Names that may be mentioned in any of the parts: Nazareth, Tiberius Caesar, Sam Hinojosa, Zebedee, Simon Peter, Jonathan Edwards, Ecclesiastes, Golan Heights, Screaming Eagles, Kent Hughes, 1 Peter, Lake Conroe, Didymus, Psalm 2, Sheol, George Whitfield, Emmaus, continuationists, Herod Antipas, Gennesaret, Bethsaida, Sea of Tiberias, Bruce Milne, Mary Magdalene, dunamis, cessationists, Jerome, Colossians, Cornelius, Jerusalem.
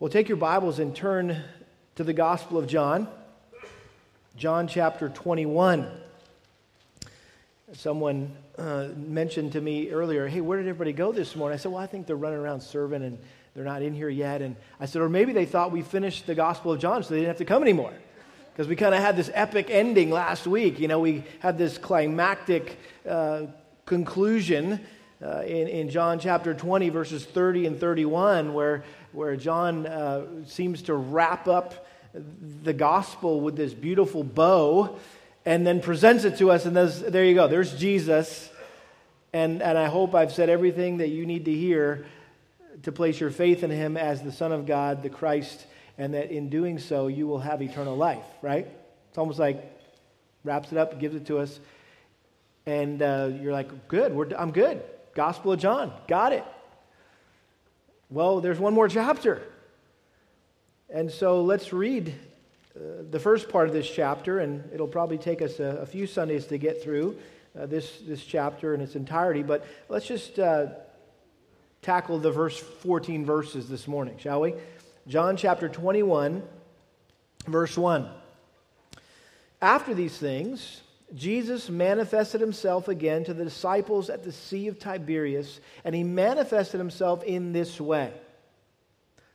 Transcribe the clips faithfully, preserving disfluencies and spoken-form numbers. Well, take your Bibles and turn to the Gospel of John, John chapter twenty-one. Someone uh, mentioned to me earlier, hey, where did everybody go this morning? I said, well, I think they're running around serving and they're not in here yet. And I said, or maybe they thought we finished the Gospel of John so they didn't have to come anymore. Because we kind of had this epic ending last week. You know, we had this climactic uh, conclusion uh, in, in John chapter twenty, verses thirty and thirty-one, where, where John uh, seems to wrap up the gospel with this beautiful bow and then presents it to us. And there you go. There's Jesus. And, and I hope I've said everything that you need to hear to place your faith in him as the Son of God, the Christ, and that in doing so, you will have eternal life, right? It's almost like wraps it up, gives it to us, and uh, you're like, good, we're, I'm good. Gospel of John, got it. Well, there's one more chapter. And so let's read uh, the first part of this chapter, and it'll probably take us a, a few Sundays to get through uh, this, this chapter in its entirety, but let's just uh, tackle the verse fourteen verses this morning, shall we? John chapter twenty-one, verse one. After these things, Jesus manifested himself again to the disciples at the Sea of Tiberias, and he manifested himself in this way.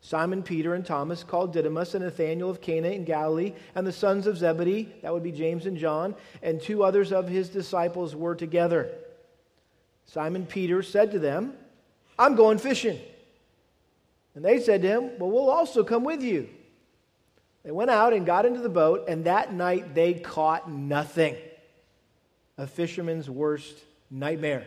Simon Peter and Thomas, called Didymus, and Nathanael of Cana in Galilee, and the sons of Zebedee, that would be James and John, and two others of his disciples were together. Simon Peter said to them, I'm going fishing. And they said to him, well, we'll also come with you. They went out and got into the boat, and that night they caught nothing. A fisherman's worst nightmare.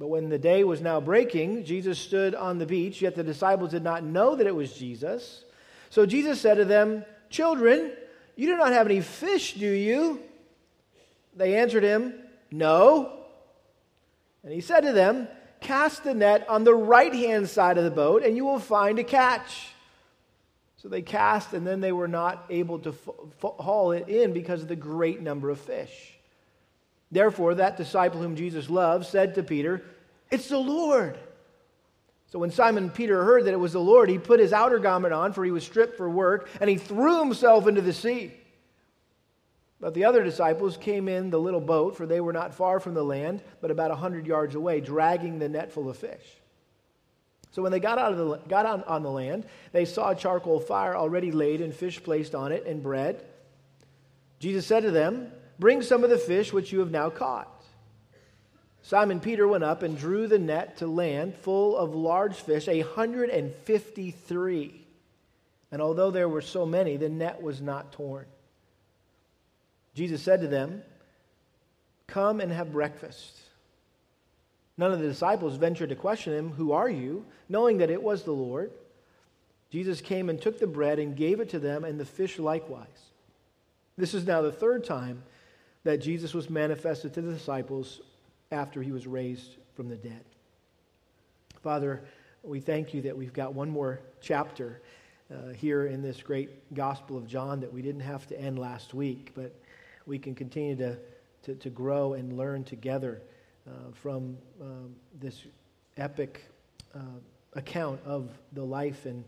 But when the day was now breaking, Jesus stood on the beach, yet the disciples did not know that it was Jesus. So Jesus said to them, children, you do not have any fish, do you? They answered him, no. And he said to them, cast the net on the right-hand side of the boat, and you will find a catch. So they cast, and then they were not able to f- f- haul it in because of the great number of fish. Therefore, that disciple whom Jesus loved said to Peter, it's the Lord. So when Simon Peter heard that it was the Lord, he put his outer garment on, for he was stripped for work, and he threw himself into the sea. But the other disciples came in the little boat, for they were not far from the land, but about a hundred yards away, dragging the net full of fish. So when they got out of the got on, on the land, they saw a charcoal fire already laid and fish placed on it and bread. Jesus said to them, bring some of the fish which you have now caught. Simon Peter went up and drew the net to land full of large fish, a hundred and fifty-three. And although there were so many, the net was not torn. Jesus said to them, come and have breakfast. None of the disciples ventured to question him, who are you? Knowing that it was the Lord. Jesus came and took the bread and gave it to them, and the fish likewise. This is now the third time that Jesus was manifested to the disciples after he was raised from the dead. Father, we thank you that we've got one more chapter uh, here in this great Gospel of John that we didn't have to end last week, but we can continue to, to, to grow and learn together uh, from um, this epic uh, account of the life and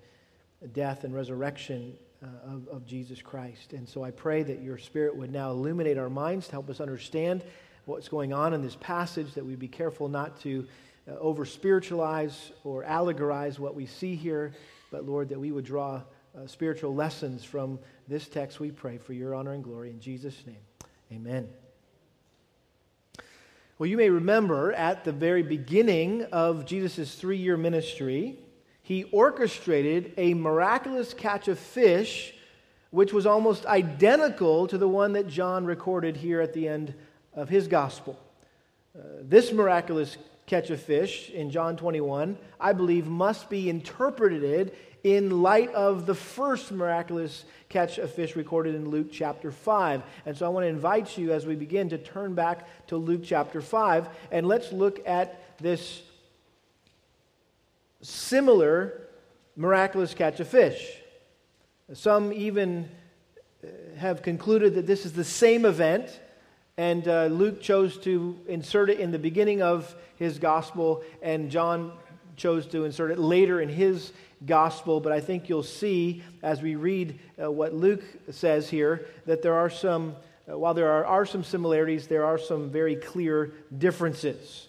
death and resurrection uh, of, of Jesus Christ. And so I pray that your Spirit would now illuminate our minds to help us understand what's going on in this passage, that we be careful not to uh, over-spiritualize or allegorize what we see here, but Lord, that we would draw Uh, spiritual lessons from this text, we pray, for your honor and glory. In Jesus' name, amen. Well, you may remember at the very beginning of Jesus' three-year ministry, he orchestrated a miraculous catch of fish, which was almost identical to the one that John recorded here at the end of his gospel. Uh, this miraculous catch of fish in John twenty-one, I believe, must be interpreted in light of the first miraculous catch of fish recorded in Luke chapter five. And so I want to invite you as we begin to turn back to Luke chapter five, and let's look at this similar miraculous catch of fish. Some even have concluded that this is the same event, and uh, Luke chose to insert it in the beginning of his gospel, and John chose to insert it later in his gospel, but I think you'll see as we read uh, what Luke says here that there are some, uh, while there are, are some similarities, there are some very clear differences.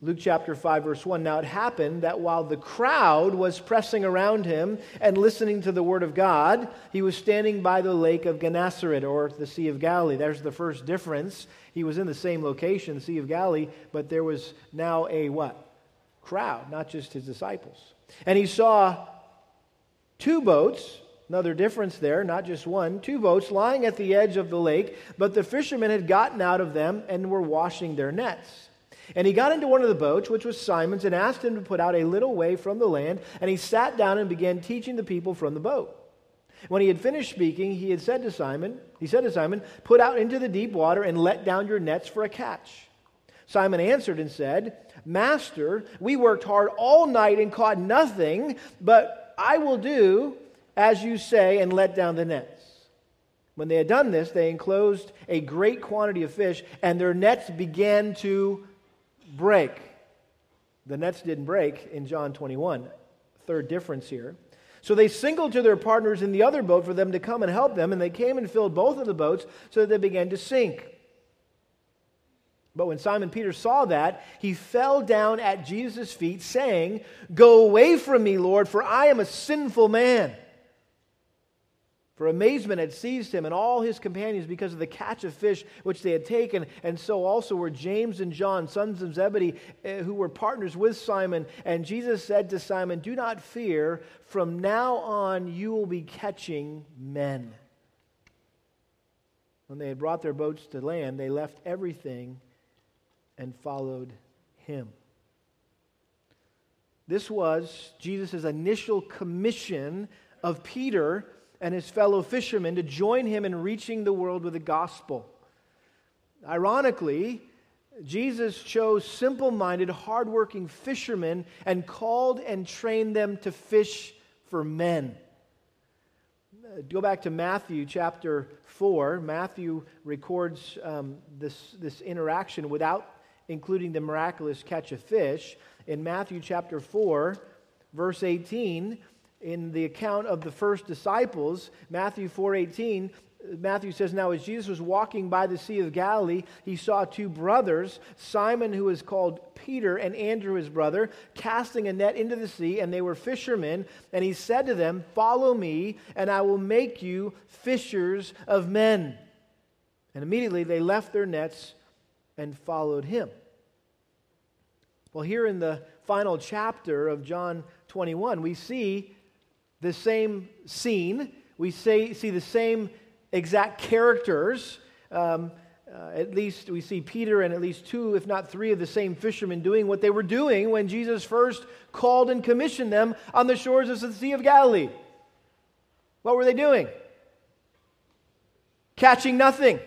Luke chapter five, verse one, "Now it happened that while the crowd was pressing around him and listening to the word of God, he was standing by the lake of Gennesaret," or the Sea of Galilee. There's the first difference. He was in the same location, the Sea of Galilee, but there was now a what? Crowd, not just his disciples. "And he saw two boats," another difference there, not just one, two boats "lying at the edge of the lake, but the fishermen had gotten out of them and were washing their nets. And he got into one of the boats, which was Simon's, and asked him to put out a little way from the land. And he sat down and began teaching the people from the boat. When he had finished speaking, he had said to Simon, he said to Simon, 'Put out into the deep water and let down your nets for a catch.' Simon answered and said, 'Master, we worked hard all night and caught nothing, but I will do as you say and let down the nets.' When they had done this, they enclosed a great quantity of fish, and their nets began to break." The nets didn't break in John twenty-one. Third difference here. "So they signaled to their partners in the other boat for them to come and help them, and they came and filled both of the boats so that they began to sink. But when Simon Peter saw that, he fell down at Jesus' feet, saying, 'Go away from me, Lord, for I am a sinful man.' For amazement had seized him and all his companions because of the catch of fish which they had taken, and so also were James and John, sons of Zebedee, who were partners with Simon. And Jesus said to Simon, 'Do not fear, from now on you will be catching men.' When they had brought their boats to land, they left everything and followed him." This was Jesus' initial commission of Peter and his fellow fishermen to join him in reaching the world with the gospel. Ironically, Jesus chose simple-minded, hard-working fishermen and called and trained them to fish for men. Go back to Matthew chapter four. Matthew records um, this, this interaction without including the miraculous catch of fish. In Matthew chapter four, verse eighteen, in the account of the first disciples, Matthew four eighteen, Matthew says, "Now as Jesus was walking by the Sea of Galilee, he saw two brothers, Simon, who is called Peter, and Andrew, his brother, casting a net into the sea, and they were fishermen. And he said to them, 'Follow me, and I will make you fishers of men.' And immediately they left their nets and followed him." Well, here in the final chapter of John twenty-one, we see the same scene, we say, see the same exact characters. Um, uh, at least we see Peter and at least two, if not three, of the same fishermen doing what they were doing when Jesus first called and commissioned them on the shores of the Sea of Galilee. What were they doing? Catching nothing.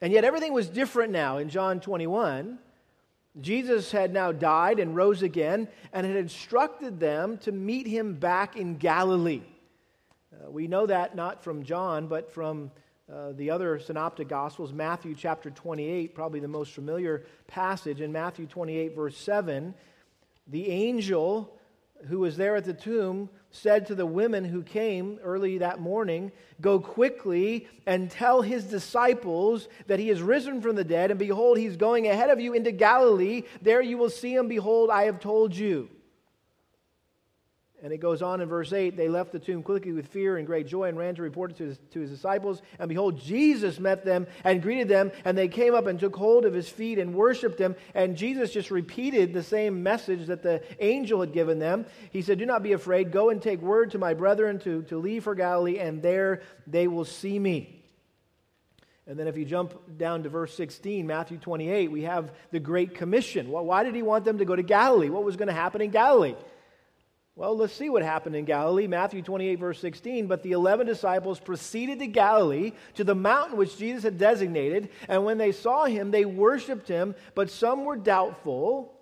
And yet everything was different now in John twenty-one. Jesus had now died and rose again and had instructed them to meet him back in Galilee. Uh, we know that not from John, but from uh, the other synoptic gospels. Matthew chapter twenty-eight, probably the most familiar passage. In Matthew twenty-eight, verse seven, the angel who was there at the tomb said to the women who came early that morning, "Go quickly and tell his disciples that he is risen from the dead, and behold, he's going ahead of you into Galilee. There you will see him. Behold, I have told you." And it goes on in verse eight, "They left the tomb quickly with fear and great joy and ran to report it to his, to his disciples. And behold, Jesus met them and greeted them. And they came up and took hold of his feet and worshiped him." And Jesus just repeated the same message that the angel had given them. He said, "Do not be afraid. Go and take word to my brethren to, to leave for Galilee, and there they will see me." And then if you jump down to verse sixteen, Matthew twenty-eight, we have the Great Commission. Well, why did he want them to go to Galilee? What was going to happen in Galilee? Well, let's see what happened in Galilee. Matthew twenty-eight, verse sixteen, "But the eleven disciples proceeded to Galilee, to the mountain which Jesus had designated. And when they saw him, they worshipped him, but some were doubtful.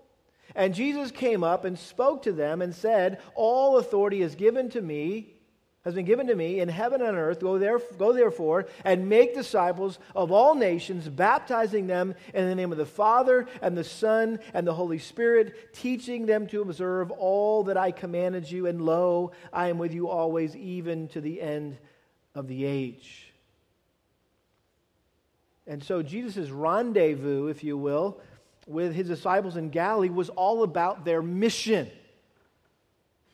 And Jesus came up and spoke to them and said, 'All authority is given to me has been given to me in heaven and earth. Go, there, go therefore and make disciples of all nations, baptizing them in the name of the Father and the Son and the Holy Spirit, teaching them to observe all that I commanded you. And lo, I am with you always, even to the end of the age. And so Jesus' rendezvous, if you will, with his disciples in Galilee was all about their mission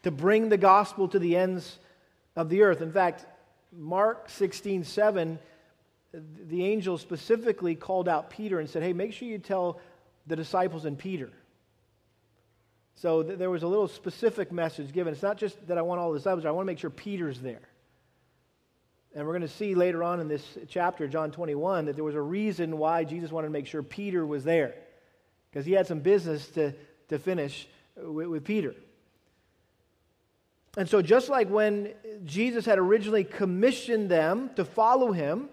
to bring the gospel to the ends of the earth. In fact, Mark sixteen seven, the angel specifically called out Peter and said, hey, make sure you tell the disciples and Peter. So th- there was a little specific message given. It's not just that I want all the disciples, I want to make sure Peter's there. And we're going to see later on in this chapter, John twenty-one, that there was a reason why Jesus wanted to make sure Peter was there, because he had some business to, to finish with, with Peter. And so just like when Jesus had originally commissioned them to follow him,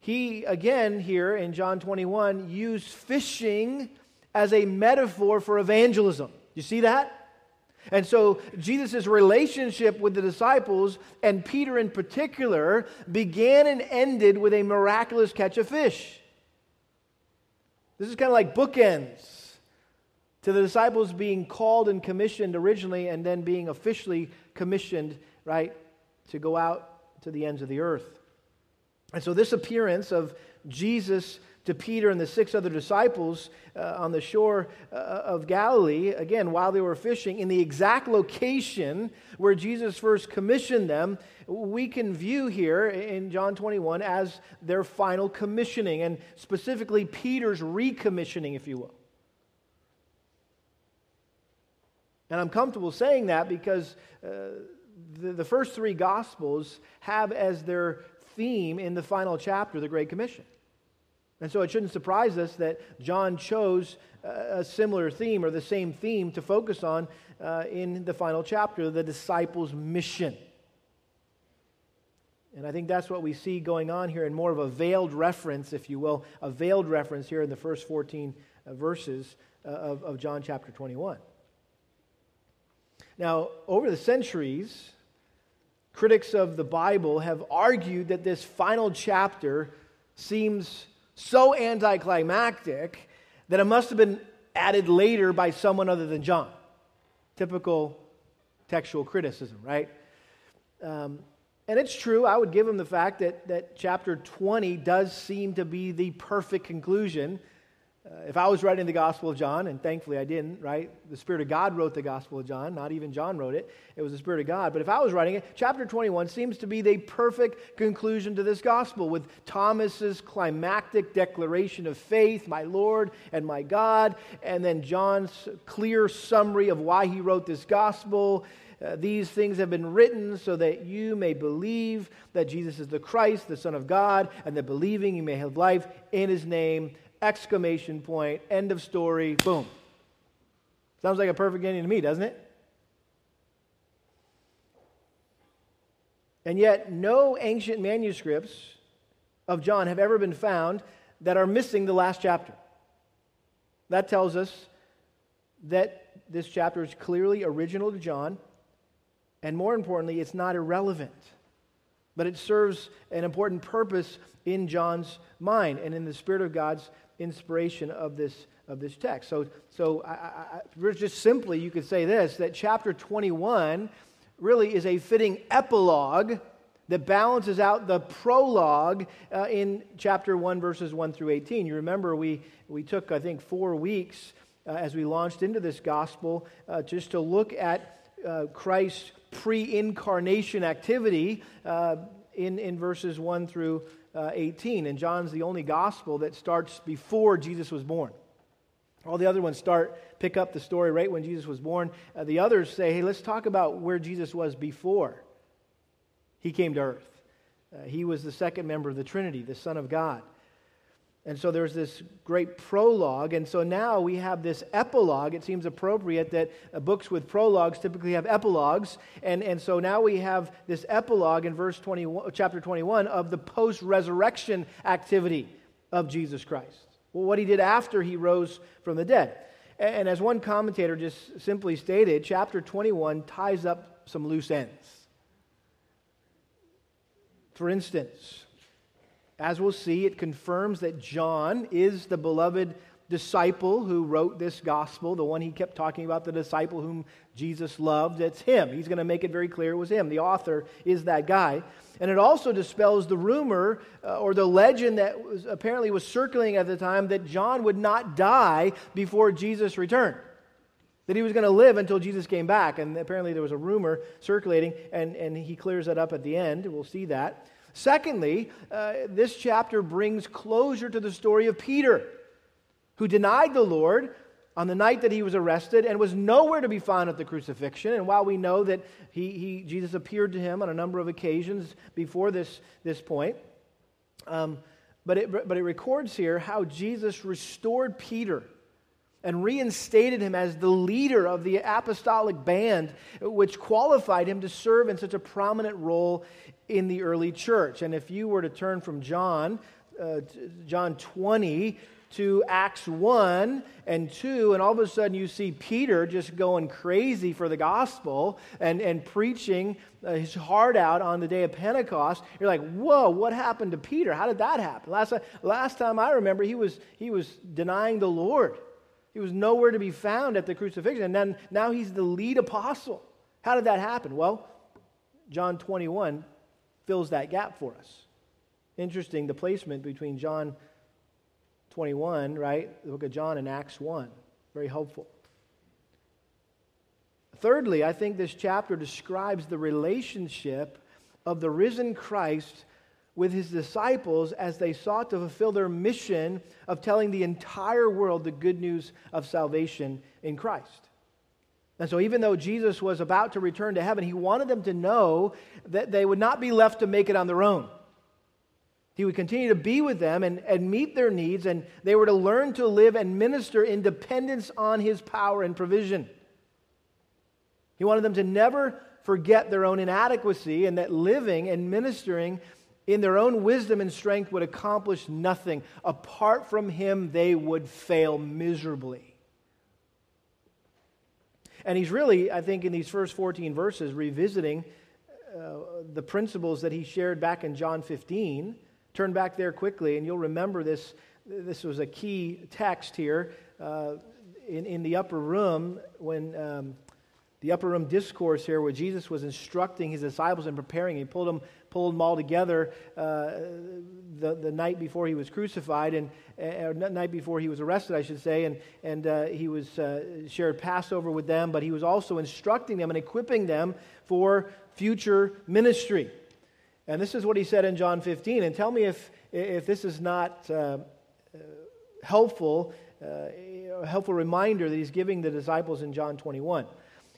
he, again, here in John twenty-one, used fishing as a metaphor for evangelism. You see that? And so Jesus' relationship with the disciples, and Peter in particular, began and ended with a miraculous catch of fish. This is kind of like bookends to the disciples being called and commissioned originally, and then being officially commissioned, right, to go out to the ends of the earth. And so this appearance of Jesus to Peter and the six other disciples uh, on the shore uh, of Galilee, again, while they were fishing, in the exact location where Jesus first commissioned them, we can view here in John twenty-one as their final commissioning, and specifically Peter's recommissioning, if you will. And I'm comfortable saying that because uh, the, the first three Gospels have as their theme in the final chapter the Great Commission. And so it shouldn't surprise us that John chose a similar theme or the same theme to focus on uh, in the final chapter, the disciples' mission. And I think that's what we see going on here in more of a veiled reference, if you will, a veiled reference here in the first fourteen uh, verses uh, of, of John chapter twenty-one. Now, over the centuries, critics of the Bible have argued that this final chapter seems so anticlimactic that it must have been added later by someone other than John. Typical textual criticism, right? Um, and it's true. I would give him the fact that, that chapter twenty does seem to be the perfect conclusion. Uh, if I was writing the Gospel of John, and thankfully I didn't, right? The Spirit of God wrote the Gospel of John, not even John wrote it. It was the Spirit of God. But if I was writing it, chapter twenty-one seems to be the perfect conclusion to this Gospel, with Thomas's climactic declaration of faith, my Lord and my God, and then John's clear summary of why he wrote this Gospel. Uh, these things have been written so that you may believe that Jesus is the Christ, the Son of God, and that believing you may have life in his name. Exclamation point, end of story, boom. Sounds like a perfect ending to me, doesn't it? And yet, no ancient manuscripts of John have ever been found that are missing the last chapter. That tells us that this chapter is clearly original to John, and more importantly, it's not irrelevant. But it serves an important purpose in John's mind and in the Spirit of God's inspiration of this of this text. So, so I, I, just simply, you could say this, that chapter twenty-one really is a fitting epilogue that balances out the prologue uh, in chapter one, verses one through eighteen. You remember we, we took, I think, four weeks uh, as we launched into this gospel uh, just to look at uh, Christ's pre-incarnation activity uh, in, in verses one through eighteen. And John's the only gospel that starts before Jesus was born. All the other ones start, pick up the story right when Jesus was born. Uh, the others say, hey, let's talk about where Jesus was before he came to earth. Uh, he was the second member of the Trinity, the Son of God. And so there's this great prologue, and so now we have this epilogue. It seems appropriate that books with prologues typically have epilogues, and, and so now we have this epilogue in verse twenty-one, chapter twenty-one, of the post-resurrection activity of Jesus Christ. Well, what he did after he rose from the dead. And, and as one commentator just simply stated, chapter twenty-one ties up some loose ends. For instance, as we'll see, it confirms that John is the beloved disciple who wrote this gospel, the one he kept talking about, the disciple whom Jesus loved. It's him. He's going to make it very clear it was him. The author is that guy. And it also dispels the rumor uh, or the legend that was, apparently was circulating at the time that John would not die before Jesus returned, that he was going to live until Jesus came back. And apparently there was a rumor circulating, and, and he clears that up at the end. We'll see that. Secondly, uh, this chapter brings closure to the story of Peter, who denied the Lord on the night that he was arrested and was nowhere to be found at the crucifixion. And while we know that he, he Jesus appeared to him on a number of occasions before this, this point, um, but, it, but it records here how Jesus restored Peter and reinstated him as the leader of the apostolic band, which qualified him to serve in such a prominent role in the early church. And if you were to turn from John, uh, John twenty, to Acts one and two, and all of a sudden you see Peter just going crazy for the gospel and, and preaching his heart out on the day of Pentecost. You're like, whoa, what happened to Peter? How did that happen? Last, last time I remember, he was, he was denying the Lord. He was nowhere to be found at the crucifixion, and then now he's the lead apostle. How did that happen? Well, John twenty-one fills that gap for us. Interesting, the placement between John twenty-one, right? The book of John and Acts one. Very helpful. Thirdly, I think this chapter describes the relationship of the risen Christ with his disciples as they sought to fulfill their mission of telling the entire world the good news of salvation in Christ. And so even though Jesus was about to return to heaven, he wanted them to know that they would not be left to make it on their own. He would continue to be with them and, and meet their needs, and they were to learn to live and minister in dependence on his power and provision. He wanted them to never forget their own inadequacy, and that living and ministering in their own wisdom and strength would accomplish nothing. Apart from him, they would fail miserably. And he's really, I think, in these first fourteen verses, revisiting uh, the principles that he shared back in John fifteen. Turn back there quickly, and you'll remember this. This was a key text here uh, in, in the upper room, when um, the upper room discourse here, where Jesus was instructing his disciples and preparing. He pulled them, pulled them all together uh, the the night before he was crucified, and or the night before he was arrested, I should say, and and uh, he was uh, shared Passover with them, but he was also instructing them and equipping them for future ministry. And this is what he said in John fifteen. And tell me if if this is not uh, helpful, uh, a helpful reminder that he's giving the disciples in John twenty-one.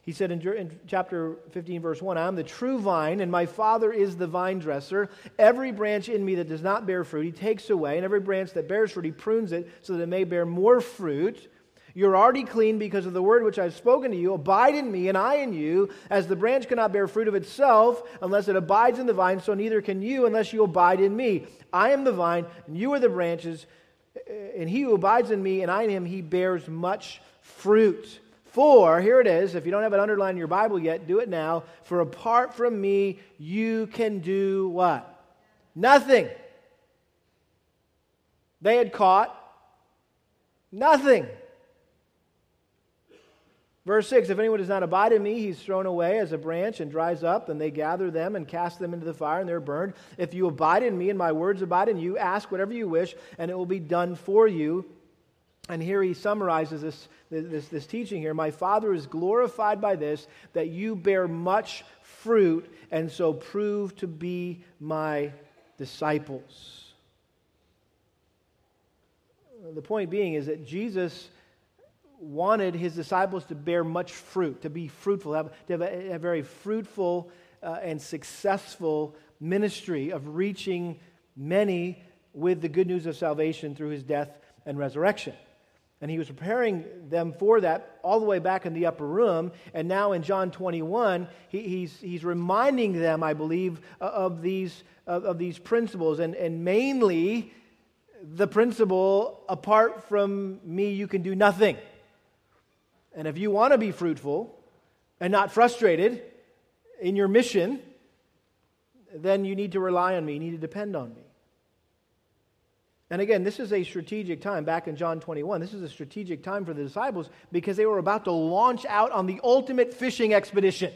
He said in, in chapter fifteen, verse one, I am the true vine, and my Father is the vine dresser. Every branch in me that does not bear fruit, he takes away. And every branch that bears fruit, he prunes it so that it may bear more fruit. You're already clean because of the word which I've spoken to you. Abide in me, and I in you. As the branch cannot bear fruit of itself unless it abides in the vine, so neither can you unless you abide in me. I am the vine, and you are the branches. And he who abides in me, and I in him, he bears much fruit. For, here it is, if you don't have it underlined in your Bible yet, do it now. For apart from me, you can do what? Nothing. They had caught nothing. Verse six, if anyone does not abide in me, he's thrown away as a branch and dries up, and they gather them and cast them into the fire, and they're burned. If you abide in me and my words abide in you, ask whatever you wish, and it will be done for you. And here he summarizes this, this, this teaching here. My Father is glorified by this, that you bear much fruit, and so prove to be my disciples. The point being is that Jesus wanted his disciples to bear much fruit, to be fruitful, have, to have a, a very fruitful uh, and successful ministry of reaching many with the good news of salvation through his death and resurrection. And he was preparing them for that all the way back in the upper room. And now in John twenty-one, he, he's he's reminding them, I believe, of these of, of these principles, and and mainly the principle, apart from me, you can do nothing. And if you want to be fruitful and not frustrated in your mission, then you need to rely on me. You need to depend on me. And again, this is a strategic time. Back in John twenty-one, this is a strategic time for the disciples because they were about to launch out on the ultimate fishing expedition.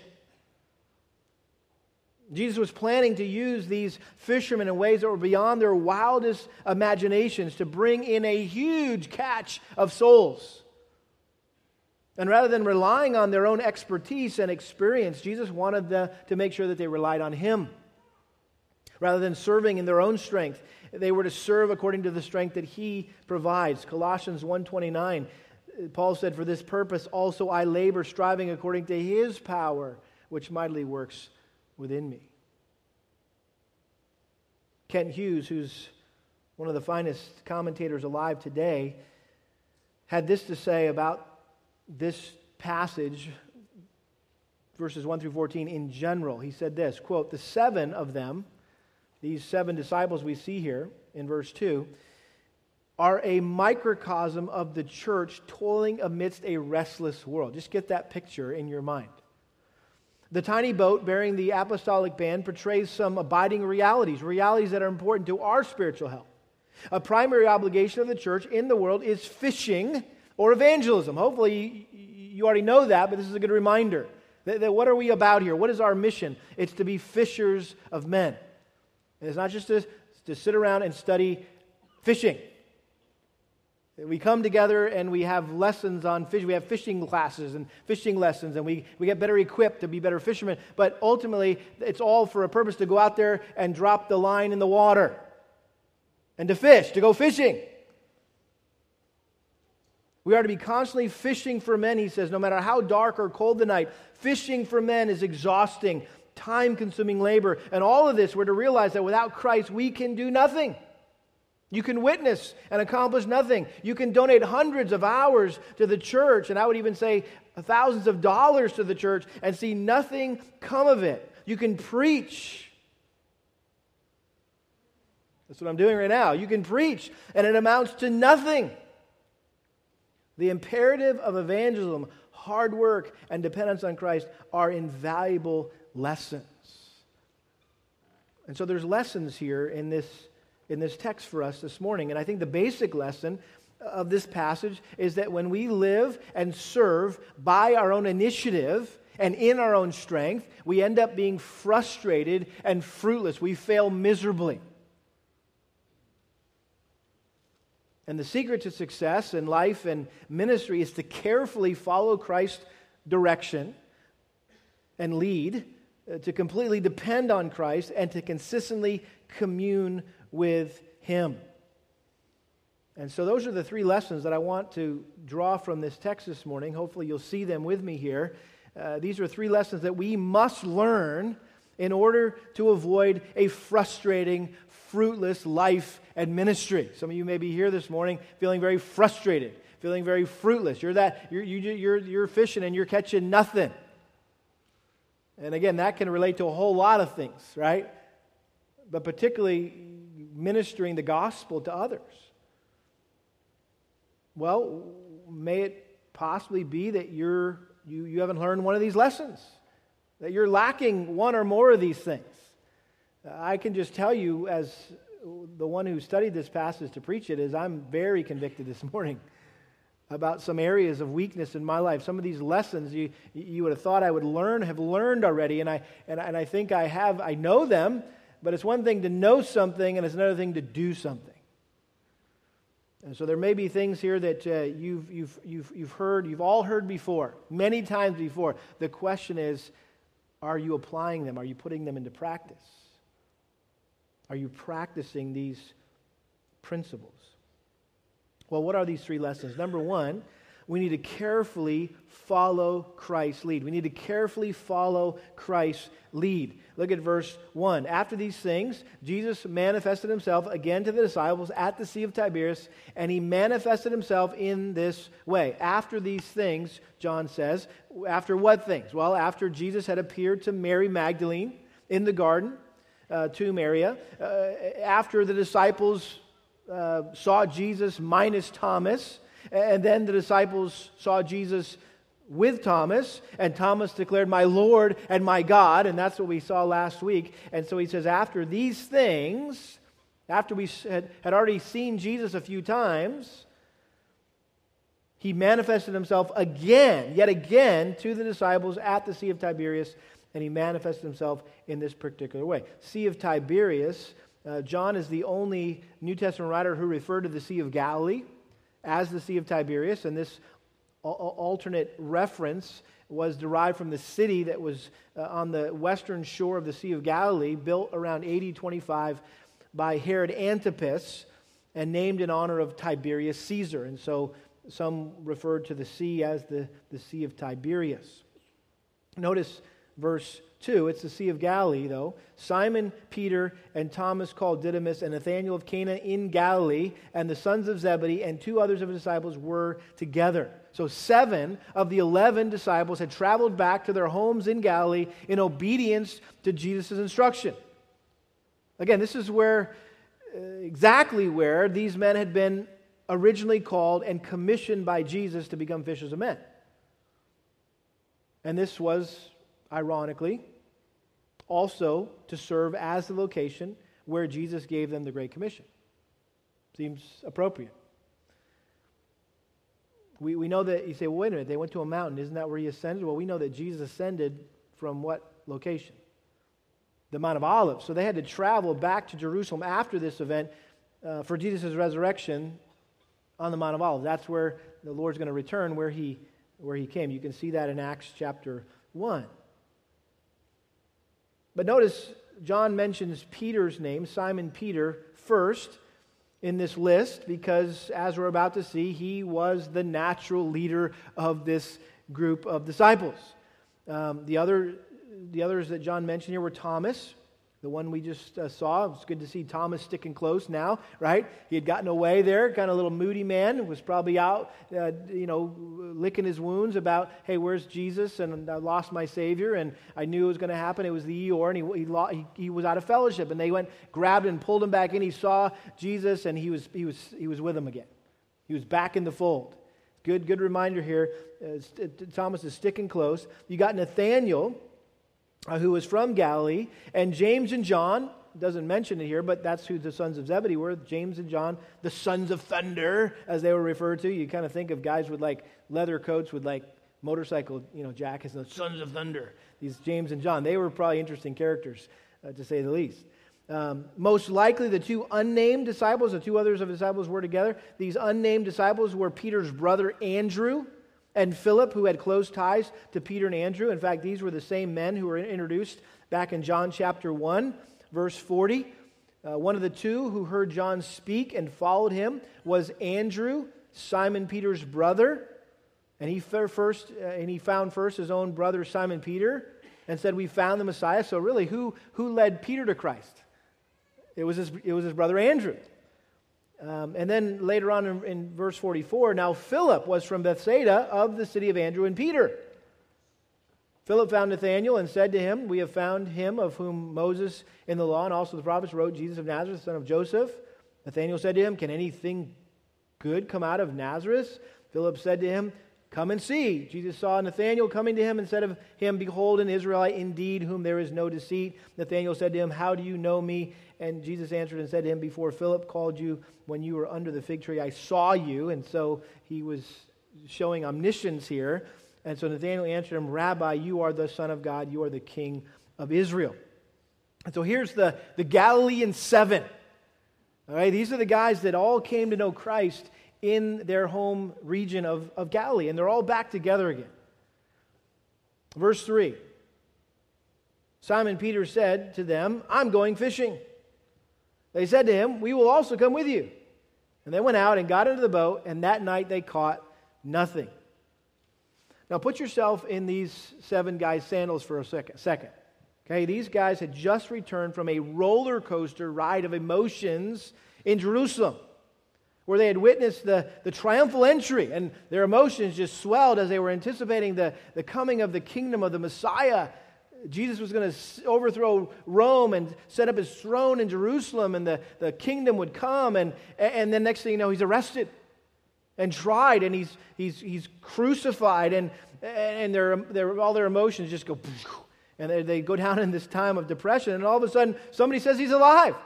Jesus was planning to use these fishermen in ways that were beyond their wildest imaginations to bring in a huge catch of souls. And rather than relying on their own expertise and experience, Jesus wanted the, to make sure that they relied on Him. Rather than serving in their own strength, they were to serve according to the strength that He provides. Colossians one twenty-nine, Paul said, "For this purpose also I labor, striving according to His power, which mightily works within me." Kent Hughes, who's one of the finest commentators alive today, had this to say about this passage, verses one through fourteen, in general. He said this, quote, "The seven of them," these seven disciples we see here in verse two, "are a microcosm of the church toiling amidst a restless world." Just get that picture in your mind. The tiny boat bearing the apostolic band portrays some abiding realities, realities that are important to our spiritual health. A primary obligation of the church in the world is fishing or evangelism. Hopefully you already know that, but this is a good reminder. That, that what are we about here? What is our mission? It's to be fishers of men. And it's not just to, to sit around and study fishing. We come together and we have lessons on fish. We have fishing classes and fishing lessons, and we, we get better equipped to be better fishermen. But ultimately, it's all for a purpose to go out there and drop the line in the water and to fish, to go fishing. We are to be constantly fishing for men, he says, no matter how dark or cold the night. Fishing for men is exhausting, time-consuming labor. And all of this, we're to realize that without Christ, we can do nothing. You can witness and accomplish nothing. You can donate hundreds of hours to the church, and I would even say thousands of dollars to the church, and see nothing come of it. You can preach. That's what I'm doing right now. You can preach, and it amounts to nothing. The imperative of evangelism, hard work, and dependence on Christ are invaluable lessons. And so there's lessons here in this in this text for us this morning. And I think the basic lesson of this passage is that when we live and serve by our own initiative and in our own strength, we end up being frustrated and fruitless. We fail miserably. And the secret to success in life and ministry is to carefully follow Christ's direction and lead, to completely depend on Christ, and to consistently commune with Him. And so those are the three lessons that I want to draw from this text this morning. Hopefully you'll see them with me here. Uh, these are three lessons that we must learn in order to avoid a frustrating, fruitless life and ministry. Some of you may be here this morning feeling very frustrated, feeling very fruitless. You're that you're you, you're you're fishing and you're catching nothing. And again, that can relate to a whole lot of things, right? But particularly ministering the gospel to others. Well, may it possibly be that you're, you, you haven't learned one of these lessons, that you're lacking one or more of these things. I can just tell you, as the one who studied this passage to preach it, is I'm very convicted this morning about some areas of weakness in my life. Some of these lessons you, you would have thought I would learn, have learned already, and I, and, and I think I have, I know them. But it's one thing to know something, and it's another thing to do something. And so there may be things here that uh, you've you've you've you've heard, you've all heard before, many times before. The question is, are you applying them? Are you putting them into practice? Are you practicing these principles? Well, what are these three lessons? Number one, we need to carefully follow Christ's lead. We need to carefully follow Christ's lead. Look at verse one. After these things, Jesus manifested Himself again to the disciples at the Sea of Tiberias, and He manifested Himself in this way. After these things, John says, after what things? Well, after Jesus had appeared to Mary Magdalene in the garden, uh, tomb area, uh, after the disciples uh, saw Jesus minus Thomas, and then the disciples saw Jesus with Thomas, and Thomas declared, "My Lord and my God," and that's what we saw last week. And so he says, after these things, after we had, had already seen Jesus a few times, he manifested himself again, yet again, to the disciples at the Sea of Tiberias, and he manifested himself in this particular way. Sea of Tiberias, uh, John is the only New Testament writer who referred to the Sea of Galilee as the Sea of Tiberias, and this alternate reference was derived from the city that was uh, on the western shore of the Sea of Galilee, built around A D twenty-five by Herod Antipas and named in honor of Tiberius Caesar. And so some referred to the sea as the, the Sea of Tiberias. Notice verse two, it's the Sea of Galilee though. Simon, Peter, and Thomas called Didymus, and Nathanael of Cana in Galilee, and the sons of Zebedee, and two others of his disciples were together. So seven of the eleven disciples had traveled back to their homes in Galilee in obedience to Jesus' instruction. Again, this is where, uh, exactly where these men had been originally called and commissioned by Jesus to become fishers of men. And this was, ironically, also to serve as the location where Jesus gave them the Great Commission. Seems appropriate. We we know that, you say, well, wait a minute, they went to a mountain. Isn't that where he ascended? Well, we know that Jesus ascended from what location? The Mount of Olives. So they had to travel back to Jerusalem after this event uh, for Jesus' resurrection on the Mount of Olives. That's where the Lord's going to return, where he, where he came. You can see that in Acts chapter one. But notice John mentions Peter's name, Simon Peter, first in this list, because as we're about to see, he was the natural leader of this group of disciples. Um, the other, the others that John mentioned here were Thomas, the one we just uh, saw. It's good to see Thomas sticking close now, right? He had gotten away there, kind of a little moody man, was probably out, uh, you know, licking his wounds about, hey, where's Jesus? And I lost my Savior, and I knew it was going to happen. It was the Eeyore, and he, he, lost, he he was out of fellowship. And they went, grabbed him, pulled him back in. He saw Jesus, and he was he was he was with him again. He was back in the fold. Good good reminder here. Uh, st- Thomas is sticking close. You got Nathanael, who was from Galilee, and James and John, doesn't mention it here, but that's who the sons of Zebedee were, James and John, the sons of thunder, as they were referred to. You kind of think of guys with like leather coats with like motorcycle, you know, jackets, the sons of thunder, these James and John. They were probably interesting characters, uh, to say the least. Um, most likely the two unnamed disciples, the two others of the disciples were together. These unnamed disciples were Peter's brother Andrew, and Philip, who had close ties to Peter and Andrew. In fact, these were the same men who were introduced back in John chapter one, verse forty. Uh, one of the two who heard John speak and followed him was Andrew, Simon Peter's brother. And he first, uh, and he found first his own brother Simon Peter and said, "We found the Messiah." So really, who who led Peter to Christ? It was his, it was his brother Andrew. Um, and then later on in, in verse forty-four, now Philip was from Bethsaida of the city of Andrew and Peter. Philip found Nathanael and said to him, "We have found him of whom Moses in the law and also the prophets wrote, Jesus of Nazareth, son of Joseph." Nathanael said to him, "Can anything good come out of Nazareth?" Philip said to him, "Come and see." Jesus saw Nathanael coming to him and said of him, "Behold, an Israelite indeed, whom there is no deceit." Nathanael said to him, "How do you know me?" And Jesus answered and said to him, "Before Philip called you, when you were under the fig tree, I saw you." And so he was showing omniscience here. And so Nathanael answered him, "Rabbi, you are the Son of God. You are the King of Israel." And so here's the, the Galilean seven. All right, these are the guys that all came to know Christ in their home region of, of Galilee, and they're all back together again. Verse three, Simon Peter said to them, "I'm going fishing." They said to him, "We will also come with you." And they went out and got into the boat, and that night they caught nothing. Now put yourself in these seven guys' sandals for a second. second. Okay, these guys had just returned from a roller coaster ride of emotions in Jerusalem, where they had witnessed the, the triumphal entry, and their emotions just swelled as they were anticipating the, the coming of the kingdom of the Messiah. Jesus was going to overthrow Rome and set up his throne in Jerusalem, and the, the kingdom would come, and, and then next thing you know, he's arrested. and tried, and he's he's he's crucified, and and their their all their emotions just go, and they, they go down in this time of depression, and all of a sudden somebody says he's alive,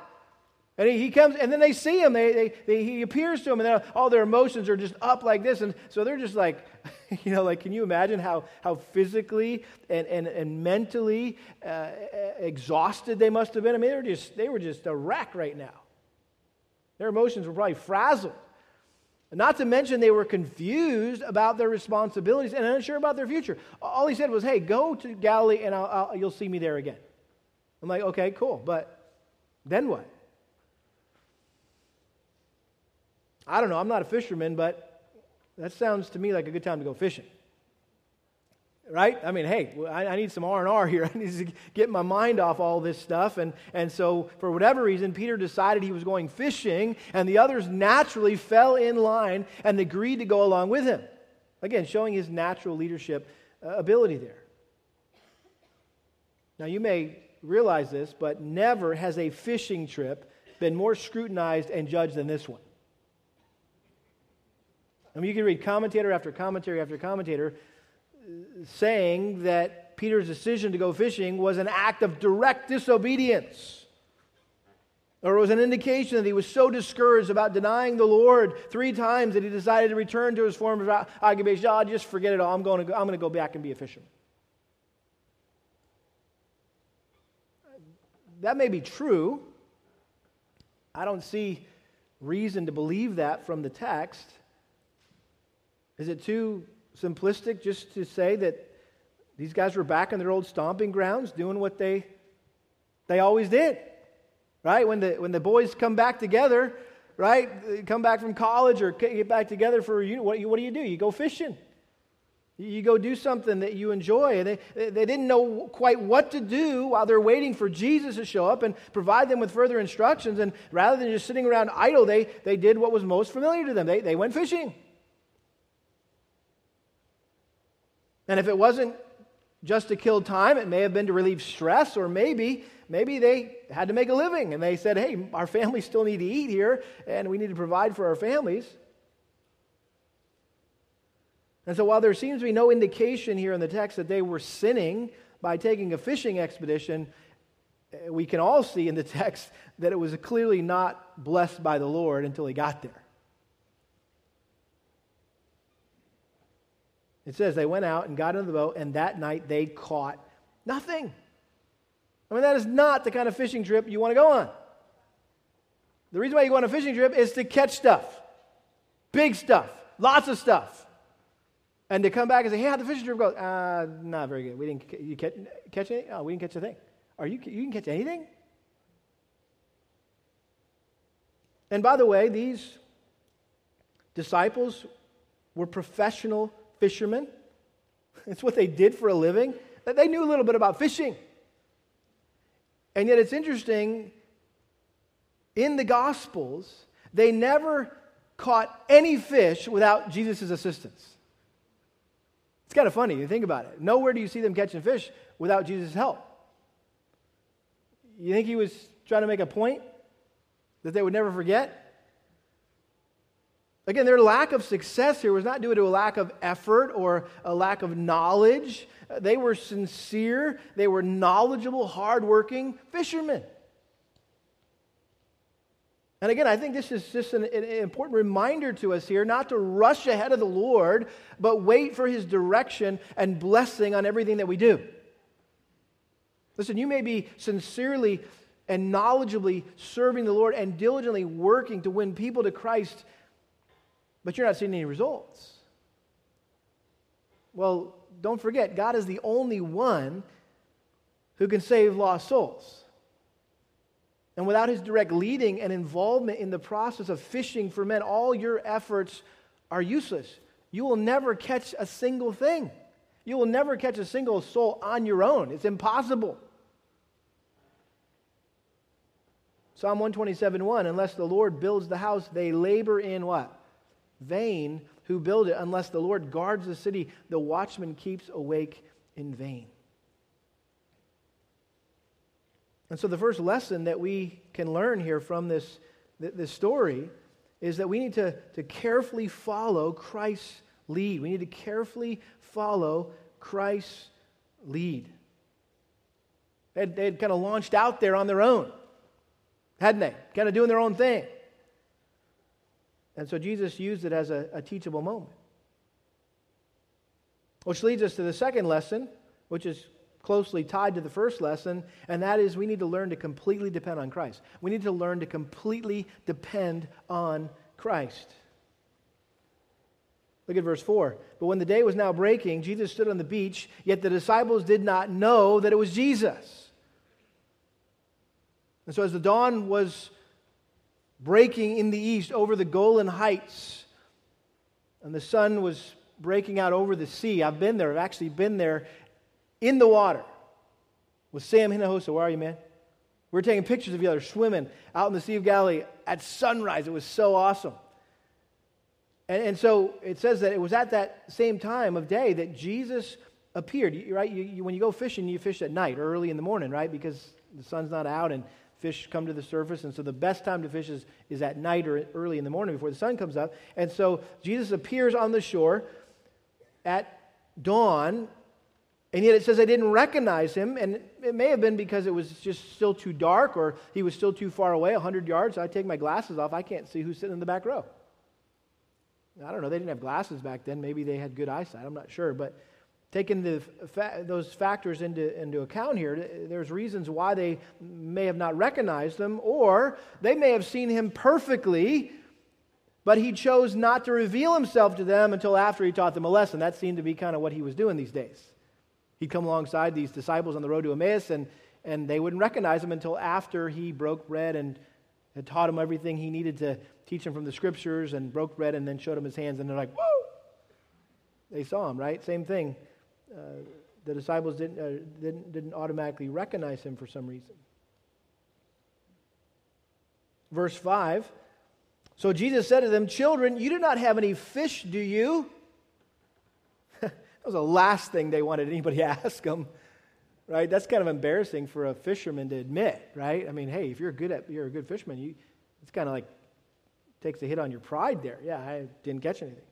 and he, he comes, and then they see him, they they, they he appears to them, and all their emotions are just up like this, and so they're just like, you know, like, can you imagine how how physically and and and mentally uh, exhausted they must have been? I mean, they were just they were just a wreck right now. Their emotions were probably frazzled. Not to mention they were confused about their responsibilities and unsure about their future. All he said was, hey, go to Galilee and I'll, I'll, you'll see me there again. I'm like, okay, cool, but then what? I don't know, I'm not a fisherman, but that sounds to me like a good time to go fishing. Right? I mean, hey, I, I need some R and R here. I need to get my mind off all this stuff. And, and so for whatever reason, Peter decided he was going fishing, and the others naturally fell in line and agreed to go along with him. Again, showing his natural leadership uh, ability there. Now, you may realize this, but never has a fishing trip been more scrutinized and judged than this one. I mean, you can read commentator after commentary after commentator saying that Peter's decision to go fishing was an act of direct disobedience, or it was an indication that he was so discouraged about denying the Lord three times that he decided to return to his former occupation. Oh, just forget it all. I'm going to go, I'm going to go back and be a fisherman. That may be true. I don't see reason to believe that from the text. Is it too simplistic just to say that these guys were back in their old stomping grounds doing what they they always did, right? When the when the boys come back together, right? They come back from college or get back together for you. What, what do you do? You go fishing. You go do something that you enjoy. And they they didn't know quite what to do while they're waiting for Jesus to show up and provide them with further instructions. And rather than just sitting around idle, they they did what was most familiar to them. They they went fishing. And if it wasn't just to kill time, it may have been to relieve stress, or maybe maybe they had to make a living, and they said, hey, our families still need to eat here, and we need to provide for our families. And so while there seems to be no indication here in the text that they were sinning by taking a fishing expedition, we can all see in the text that it was clearly not blessed by the Lord until he got there. It says they went out and got into the boat, and that night they caught nothing. I mean, that is not the kind of fishing trip you want to go on. The reason why you go on a fishing trip is to catch stuff. Big stuff. Lots of stuff. And to come back and say, hey, how'd the fishing trip go? Uh, not very good. We didn't you catch, catch anything? Oh, we didn't catch a thing. Are you, you can catch anything? And by the way, these disciples were professional fishermen. Fishermen. It's what they did for a living. They knew a little bit about fishing. And yet it's interesting, in the Gospels, they never caught any fish without Jesus' assistance. It's kind of funny, you think about it. Nowhere do you see them catching fish without Jesus' help. You think he was trying to make a point that they would never forget? Again, their lack of success here was not due to a lack of effort or a lack of knowledge. They were sincere, they were knowledgeable, hardworking fishermen. And again, I think this is just an, an important reminder to us here not to rush ahead of the Lord, but wait for his direction and blessing on everything that we do. Listen, you may be sincerely and knowledgeably serving the Lord and diligently working to win people to Christ, but you're not seeing any results. Well, don't forget, God is the only one who can save lost souls. And without his direct leading and involvement in the process of fishing for men, all your efforts are useless. You will never catch a single thing. You will never catch a single soul on your own. It's impossible. Psalm one twenty-seven one, unless the Lord builds the house, they labor in what? Vain who build it. Unless the Lord guards the city, the watchman keeps awake in vain. And so the first lesson that we can learn here from this, this story is that we need to, to carefully follow Christ's lead. We need to carefully follow Christ's lead. They had, they had kind of launched out there on their own, hadn't they? Kind of doing their own thing. And so Jesus used it as a, a teachable moment. Which leads us to the second lesson, which is closely tied to the first lesson, and that is we need to learn to completely depend on Christ. We need to learn to completely depend on Christ. Look at verse four. But when the day was now breaking, Jesus stood on the beach, yet the disciples did not know that it was Jesus. And so as the dawn was breaking in the east over the Golan Heights, and the sun was breaking out over the sea. I've been there. I've actually been there in the water with Sam Hinojosa. Where are you, man? We were taking pictures of each other swimming out in the Sea of Galilee at sunrise. It was so awesome. And, and so it says that it was at that same time of day that Jesus appeared, right? You, you, when you go fishing, you fish at night or early in the morning, right? Because the sun's not out and fish come to the surface, and so the best time to fish is, is at night or early in the morning before the sun comes up. And so Jesus appears on the shore at dawn, and yet it says they didn't recognize him, and it may have been because it was just still too dark or he was still too far away, one hundred yards. So I take my glasses off, I can't see who's sitting in the back row. I don't know, they didn't have glasses back then. Maybe they had good eyesight, I'm not sure. But taking the, fa- those factors into, into account here, there's reasons why they may have not recognized him, or they may have seen him perfectly, but he chose not to reveal himself to them until after he taught them a lesson. That seemed to be kind of what he was doing these days. He'd come alongside these disciples on the road to Emmaus, and, and they wouldn't recognize him until after he broke bread and had taught them everything he needed to teach them from the scriptures, and broke bread and then showed them his hands, and they're like, whoa! They saw him, right? Same thing. Uh, the disciples didn't, uh, didn't, didn't automatically recognize him for some reason. Verse five, so Jesus said to them, children, you do not have any fish, do you? That was the last thing they wanted anybody to ask them, right? That's kind of embarrassing for a fisherman to admit, right? I mean, hey, if you're good at, you're a good fisherman, you, it's kind of like takes a hit on your pride there. Yeah, I didn't catch anything.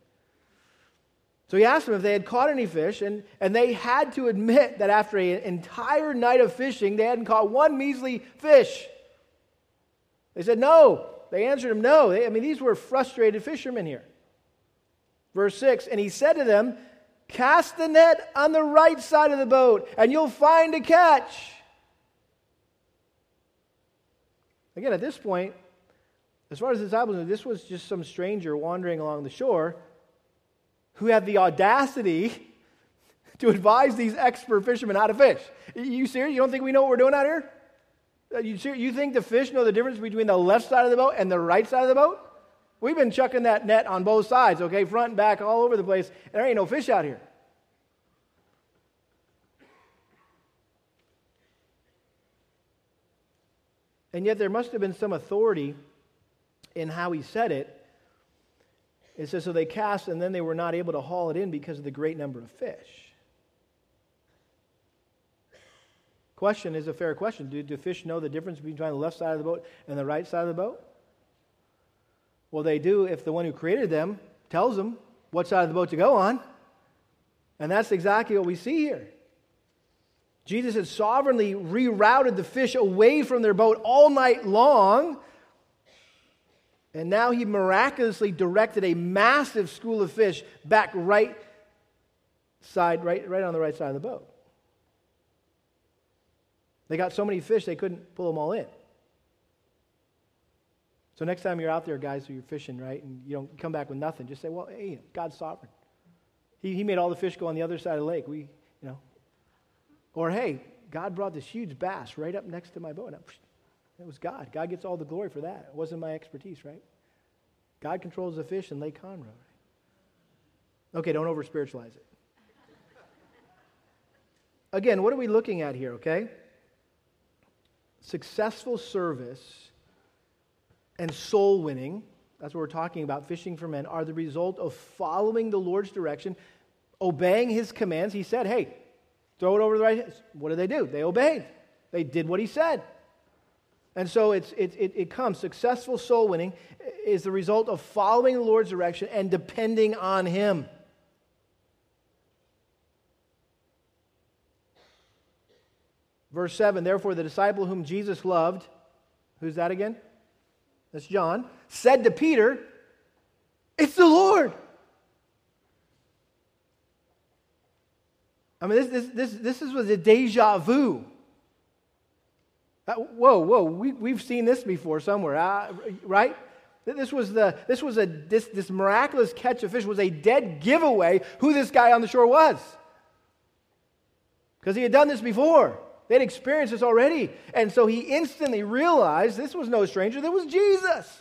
So he asked them if they had caught any fish, and, and they had to admit that after an entire night of fishing, they hadn't caught one measly fish. They said no. They answered him no. They, I mean, these were frustrated fishermen here. Verse six, and he said to them, cast the net on the right side of the boat, and you'll find a catch. Again, at this point, as far as the disciples knew, this was just some stranger wandering along the shore, who had the audacity to advise these expert fishermen how to fish. You serious? You don't think we know what we're doing out here? You serious? You think the fish know the difference between the left side of the boat and the right side of the boat? We've been chucking that net on both sides, okay, front and back, all over the place, and there ain't no fish out here. And yet there must have been some authority in how he said it. It says, so they cast, and then they were not able to haul it in because of the great number of fish. Question is a fair question. Do, do fish know the difference between the left side of the boat and the right side of the boat? Well, they do if the one who created them tells them what side of the boat to go on. And that's exactly what we see here. Jesus had sovereignly rerouted the fish away from their boat all night long, and now he miraculously directed a massive school of fish back right side, right, right on the right side of the boat. They got so many fish they couldn't pull them all in. So next time you're out there, guys, who you're fishing, right, and you don't come back with nothing, just say, well, hey, God's sovereign. He he made all the fish go on the other side of the lake. We, you know. Or hey, God brought this huge bass right up next to my boat. It was God. God gets all the glory for that. It wasn't my expertise, right? God controls the fish in Lake Conroe. Right? Okay, don't over-spiritualize it. Again, what are we looking at here, okay? Successful service and soul winning, that's what we're talking about, fishing for men, are the result of following the Lord's direction, obeying his commands. He said, hey, throw it over the right hand. What did they do? They obeyed. They did what he said. And so it's, it, it, it comes. Successful soul winning is the result of following the Lord's direction and depending on Him. Verse seven, therefore the disciple whom Jesus loved, who's that again? That's John, said to Peter, it's the Lord. I mean, this this this this is was a deja vu. Uh, whoa, whoa, we we've seen this before somewhere, uh, right? This was the this was a this this miraculous catch of fish was a dead giveaway who this guy on the shore was, because he had done this before. They'd experienced this already, and so he instantly realized this was no stranger. There was Jesus.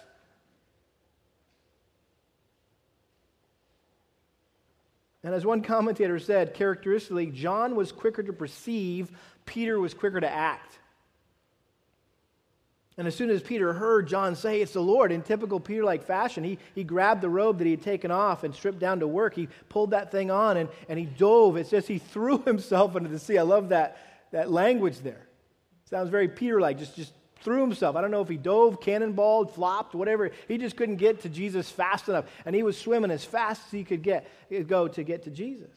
And as one commentator said, characteristically, John was quicker to perceive, Peter was quicker to act. And as soon as Peter heard John say, it's the Lord, in typical Peter-like fashion, he, he grabbed the robe that he had taken off and stripped down to work. He pulled that thing on and, and he dove. It's just he threw himself into the sea. I love that, that language there. It sounds very Peter-like, just, just threw himself. I don't know if he dove, cannonballed, flopped, whatever. He just couldn't get to Jesus fast enough. And he was swimming as fast as he could get, go to get to Jesus.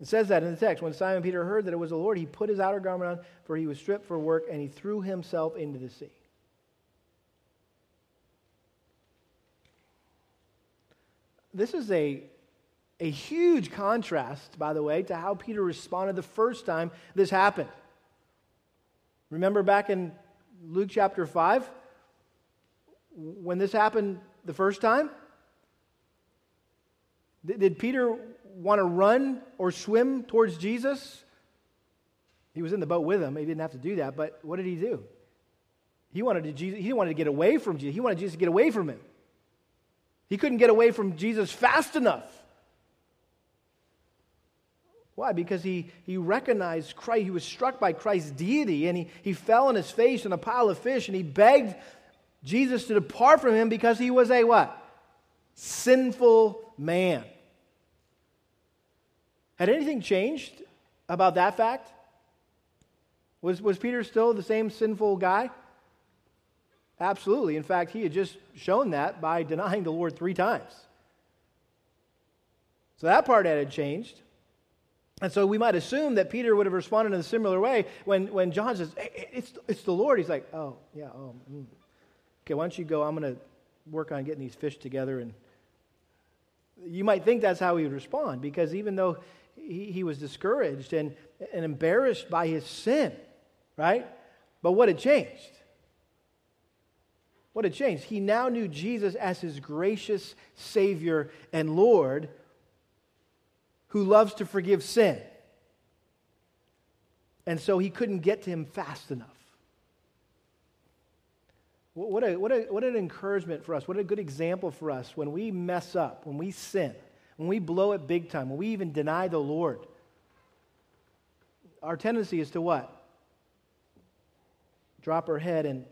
It says that in the text. When Simon Peter heard that it was the Lord, he put his outer garment on, for he was stripped for work, and he threw himself into the sea. This is a a huge contrast, by the way, to how Peter responded the first time this happened. Remember back in Luke chapter five, when this happened the first time? Did Peter want to run or swim towards Jesus? He was in the boat with him. He didn't have to do that, but what did he do? He wanted to, Jesus, he wanted to get away from Jesus. He wanted Jesus to get away from him. He couldn't get away from Jesus fast enough. Why? Because he, he recognized Christ. He was struck by Christ's deity, and he, he fell on his face in a pile of fish, and he begged Jesus to depart from him because he was a what? Sinful man. Had anything changed about that fact? Was, was Peter still the same sinful guy? Absolutely. In fact, he had just shown that by denying the Lord three times. So that part had changed. And so we might assume that Peter would have responded in a similar way when, when John says, hey, it's, it's the Lord. He's like, oh, yeah, oh, mm. okay, why don't you go? I'm going to work on getting these fish together. And you might think that's how he would respond, because even though he, he was discouraged and, and embarrassed by his sin, right? But what had changed? What had changed? He now knew Jesus as his gracious Savior and Lord, who loves to forgive sin. And so he couldn't get to him fast enough. What a, what a, what an encouragement for us. What a good example for us when we mess up, when we sin, when we blow it big time, when we even deny the Lord. Our tendency is to what? Drop our head and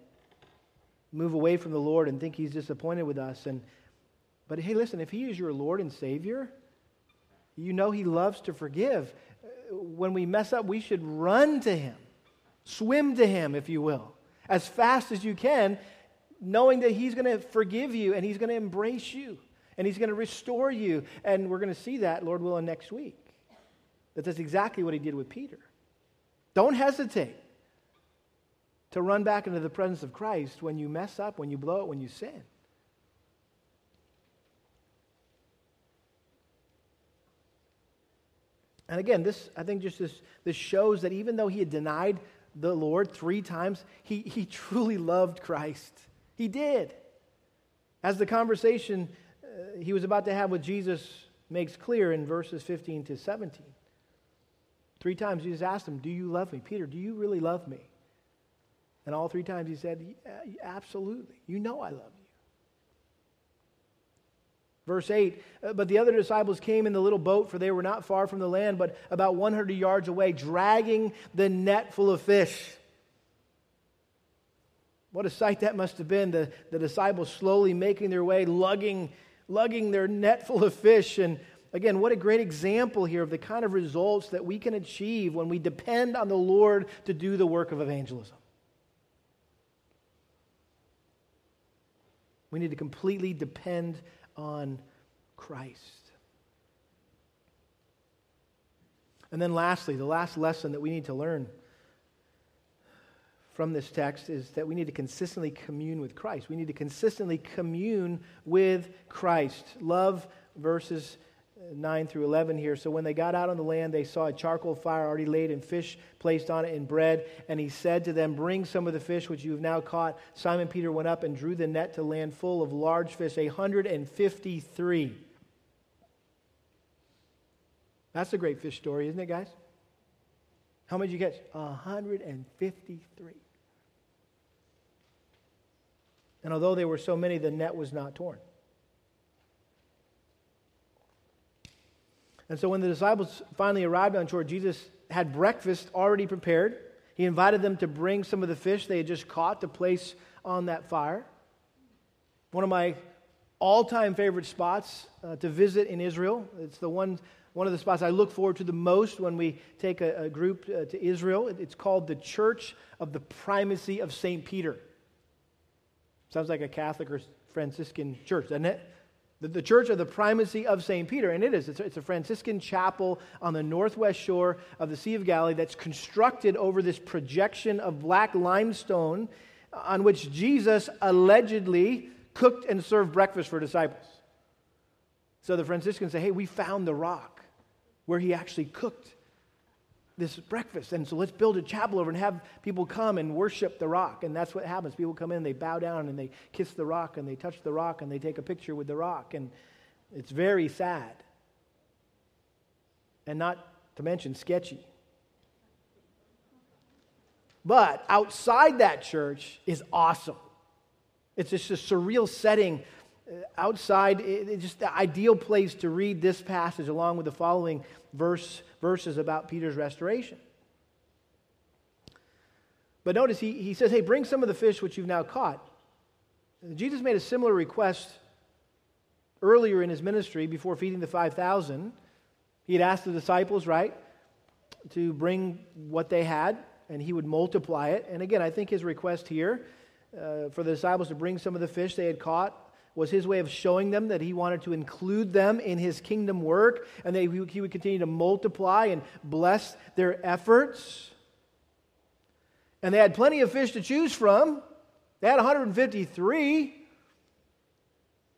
move away from the Lord and think he's disappointed with us. And but hey, listen, if he is your Lord and Savior, you know he loves to forgive. When we mess up, we should run to him, swim to him, if you will, as fast as you can, knowing that he's going to forgive you and he's going to embrace you and he's going to restore you. And we're going to see that, Lord willing, next week. That that's exactly what he did with Peter. Don't hesitate to run back into the presence of Christ when you mess up, when you blow it, when you sin. And again, this I think just this, this shows that even though he had denied the Lord three times, he, he truly loved Christ. He did. As the conversation uh, he was about to have with Jesus makes clear in verses fifteen to seventeen. Three times Jesus asked him, do you love me? Peter, do you really love me? And all three times he said, yeah, absolutely. You know I love you. Verse eight, but the other disciples came in the little boat, for they were not far from the land, but about one hundred yards away, dragging the net full of fish. What a sight that must have been, the, the disciples slowly making their way, lugging, lugging their net full of fish. And, Again, what a great example here of the kind of results that we can achieve when we depend on the Lord to do the work of evangelism. We need to completely depend on Christ. And then lastly, the last lesson that we need to learn from this text is that we need to consistently commune with Christ. We need to consistently commune with Christ. Love verses nine through eleven here. So when they got out on the land, they saw a charcoal fire already laid and fish placed on it and bread. And he said to them, "Bring some of the fish which you have now caught." Simon Peter went up and drew the net to land full of large fish, one hundred fifty-three. That's a great fish story, isn't it, guys? How many did you catch? one hundred fifty-three. And although there were so many, the net was not torn. And so when the disciples finally arrived on shore, Jesus had breakfast already prepared. He invited them to bring some of the fish they had just caught to place on that fire. One of my all-time favorite spots uh, to visit in Israel. It's the one, one of the spots I look forward to the most when we take a, a group uh, to Israel. It's called the Church of the Primacy of Saint Peter. Sounds like a Catholic or Franciscan church, doesn't it? The Church of the Primacy of Saint Peter, and it is. It's a Franciscan chapel on the northwest shore of the Sea of Galilee that's constructed over this projection of black limestone on which Jesus allegedly cooked and served breakfast for disciples. So the Franciscans say, hey, we found the rock where he actually cooked this breakfast, and so let's build a chapel over and have people come and worship the rock. And that's what happens. People come in, they bow down, and they kiss the rock, and they touch the rock, and they take a picture with the rock. And it's very sad, and not to mention sketchy. But outside that church is awesome. It's just a surreal setting. Outside, it's just the ideal place to read this passage along with the following verse, verses about Peter's restoration. But notice he, he says, hey, bring some of the fish which you've now caught. Jesus made a similar request earlier in his ministry before feeding the five thousand. He had asked the disciples, right, to bring what they had, and he would multiply it. And again, I think his request here uh, for the disciples to bring some of the fish they had caught was his way of showing them that he wanted to include them in his kingdom work, and that he would continue to multiply and bless their efforts. And they had plenty of fish to choose from. They had one hundred fifty-three,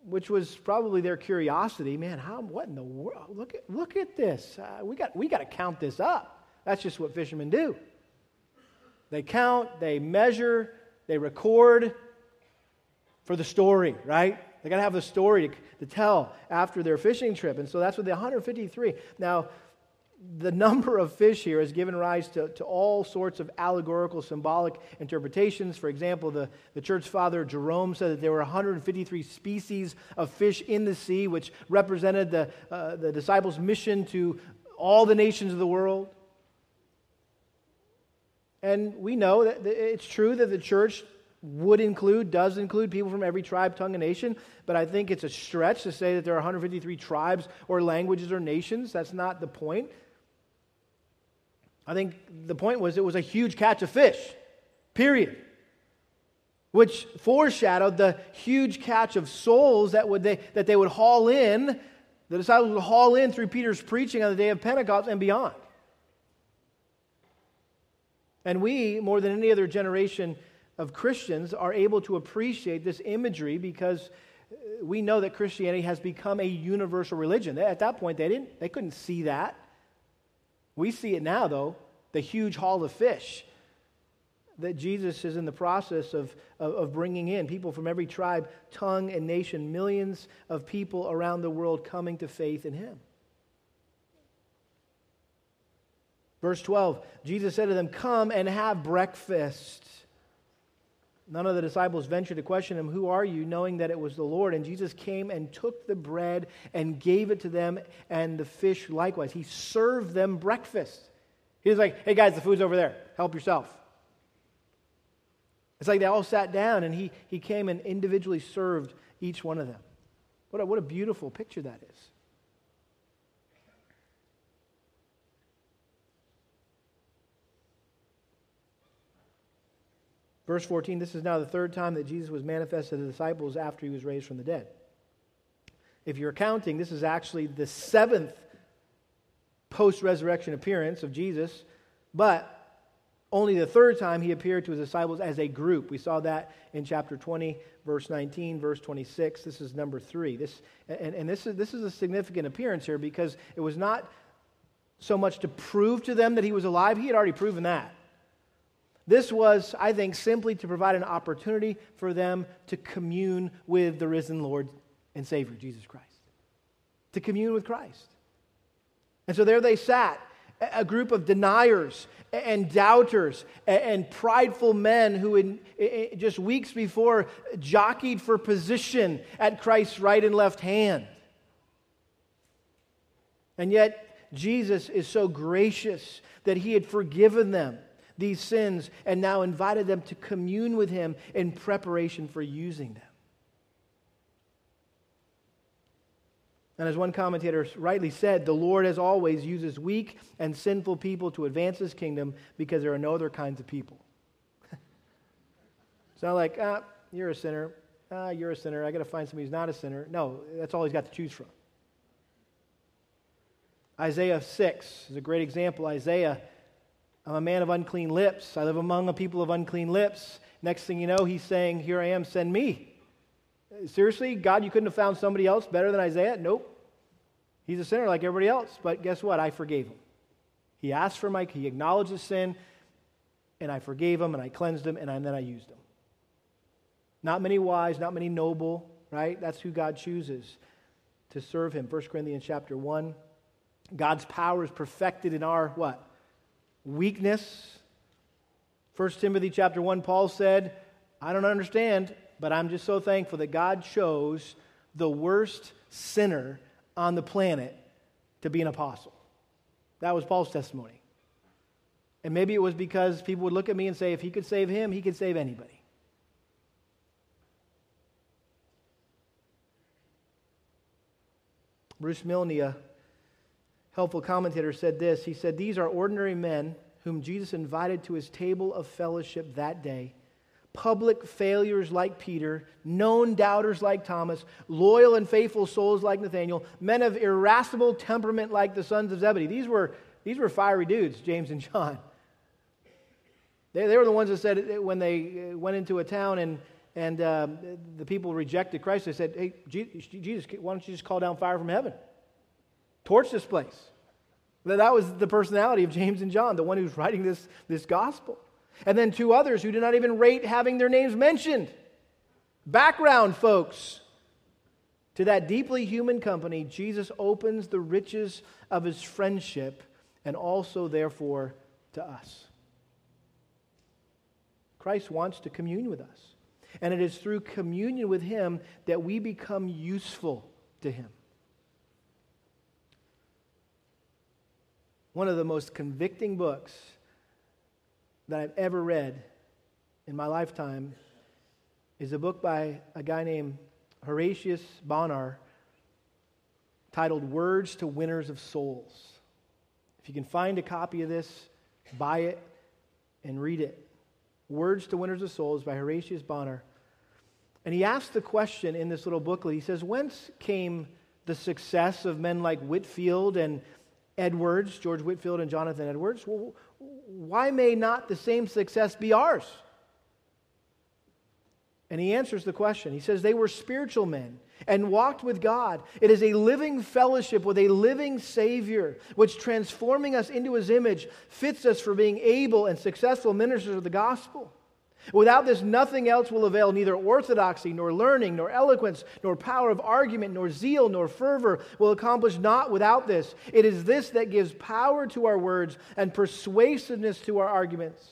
which was probably their curiosity. Man, how? What in the world? Look at look at this. Uh, we got we got to count this up. That's just what fishermen do. They count, they measure, they record for the story, right? They got to have a story to, to tell after their fishing trip. And so that's what the one hundred fifty-three. Now, the number of fish here has given rise to, to all sorts of allegorical, symbolic interpretations. For example, the, the church father Jerome said that there were one hundred fifty-three species of fish in the sea, which represented the, uh, the disciples' mission to all the nations of the world. And we know that it's true that the church would include, does include people from every tribe, tongue, and nation, but I think it's a stretch to say that there are one hundred fifty-three tribes or languages or nations. That's not the point. I think the point was it was a huge catch of fish, period, which foreshadowed the huge catch of souls that would they that they would haul in, the disciples would haul in through Peter's preaching on the day of Pentecost and beyond. And we, more than any other generation of Christians, are able to appreciate this imagery because we know that Christianity has become a universal religion. At that point, they didn't, they couldn't see that. We see it now, though, the huge haul of fish that Jesus is in the process of, of, of bringing in. People from every tribe, tongue, and nation, millions of people around the world coming to faith in him. Verse twelve, Jesus said to them, "Come and have breakfast." None of the disciples ventured to question him, "Who are you?" knowing that it was the Lord. And Jesus came and took the bread and gave it to them, and the fish likewise. He served them breakfast. He was like, "Hey guys, the food's over there. Help yourself." It's like they all sat down, and he, he came and individually served each one of them. What a, what a beautiful picture that is. Verse fourteen, this is now the third time that Jesus was manifested to the disciples after he was raised from the dead. If you're counting, this is actually the seventh post-resurrection appearance of Jesus, but only the third time he appeared to his disciples as a group. We saw that in chapter twenty, verse nineteen, verse twenty-six. This is number three. This and, and this is this is a significant appearance here because it was not so much to prove to them that he was alive. He had already proven that. This was, I think, simply to provide an opportunity for them to commune with the risen Lord and Savior, Jesus Christ. To commune with Christ. And so there they sat, a group of deniers and doubters and prideful men who in, in just weeks before jockeyed for position at Christ's right and left hand. And yet, Jesus is so gracious that he had forgiven them these sins and now invited them to commune with him in preparation for using them. And as one commentator rightly said, the Lord, as always, uses weak and sinful people to advance his kingdom because there are no other kinds of people. It's not like, ah, you're a sinner. Ah, you're a sinner. I got to find somebody who's not a sinner. No, that's all he's got to choose from. Isaiah six is a great example. Isaiah, I'm a man of unclean lips. I live among a people of unclean lips. Next thing you know, he's saying, here I am, send me. Seriously, God, you couldn't have found somebody else better than Isaiah? Nope. He's a sinner like everybody else, but guess what? I forgave him. He asked for my, he acknowledged his sin, and I forgave him, and I cleansed him, and, I, and then I used him. Not many wise, not many noble, right? That's who God chooses to serve him. First Corinthians chapter one, God's power is perfected in our, what? Weakness. First Timothy chapter one, Paul said, I don't understand, but I'm just so thankful that God chose the worst sinner on the planet to be an apostle. That was Paul's testimony. And maybe it was because people would look at me and say, if he could save him, he could save anybody. Bruce Milne, a helpful commentator, said this. He said, these are ordinary men whom Jesus invited to his table of fellowship that day. Public failures like Peter, known doubters like Thomas, loyal and faithful souls like Nathaniel, men of irascible temperament like the sons of Zebedee. These were, these were fiery dudes, James and John. They, they were the ones that said when they went into a town and, and uh, the people rejected Christ, they said, hey, Jesus, why don't you just call down fire from heaven? Torch this place. That was the personality of James and John, the one who's writing this, this gospel. And then two others who did not even rate having their names mentioned. Background, folks. To that deeply human company, Jesus opens the riches of his friendship and also, therefore, to us. Christ wants to commune with us. And it is through communion with him that we become useful to him. One of the most convicting books that I've ever read in my lifetime is a book by a guy named Horatius Bonar titled Words to Winners of Souls. If you can find a copy of this, buy it and read it. Words to Winners of Souls by Horatius Bonar. And he asks the question in this little booklet, he says, whence came the success of men like Whitfield and Edwards, George Whitfield and Jonathan Edwards? Well, why may not the same success be ours? And he answers the question. He says, they were spiritual men and walked with God. It is a living fellowship with a living Savior, which transforming us into his image fits us for being able and successful ministers of the gospel. Without this, nothing else will avail, neither orthodoxy, nor learning, nor eloquence, nor power of argument, nor zeal, nor fervor will accomplish naught without this. It is this that gives power to our words and persuasiveness to our arguments.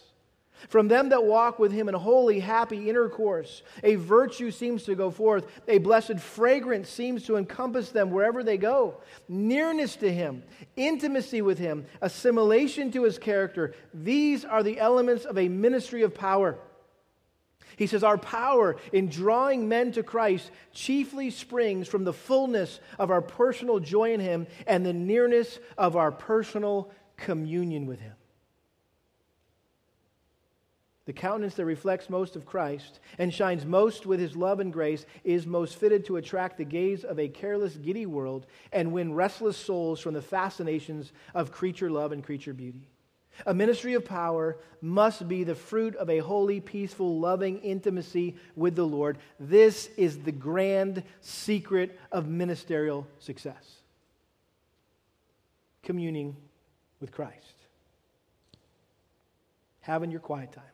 From them that walk with him in holy, happy intercourse, a virtue seems to go forth, a blessed fragrance seems to encompass them wherever they go. Nearness to him, intimacy with him, assimilation to his character, these are the elements of a ministry of power. He says, our power in drawing men to Christ chiefly springs from the fullness of our personal joy in him and the nearness of our personal communion with him. the countenance that reflects most of Christ and shines most with his love and grace is most fitted to attract the gaze of a careless, giddy world and win restless souls from the fascinations of creature love and creature beauty. A ministry of power must be the fruit of a holy, peaceful, loving intimacy with the Lord. This is the grand secret of ministerial success. Communing with Christ. Having your quiet time.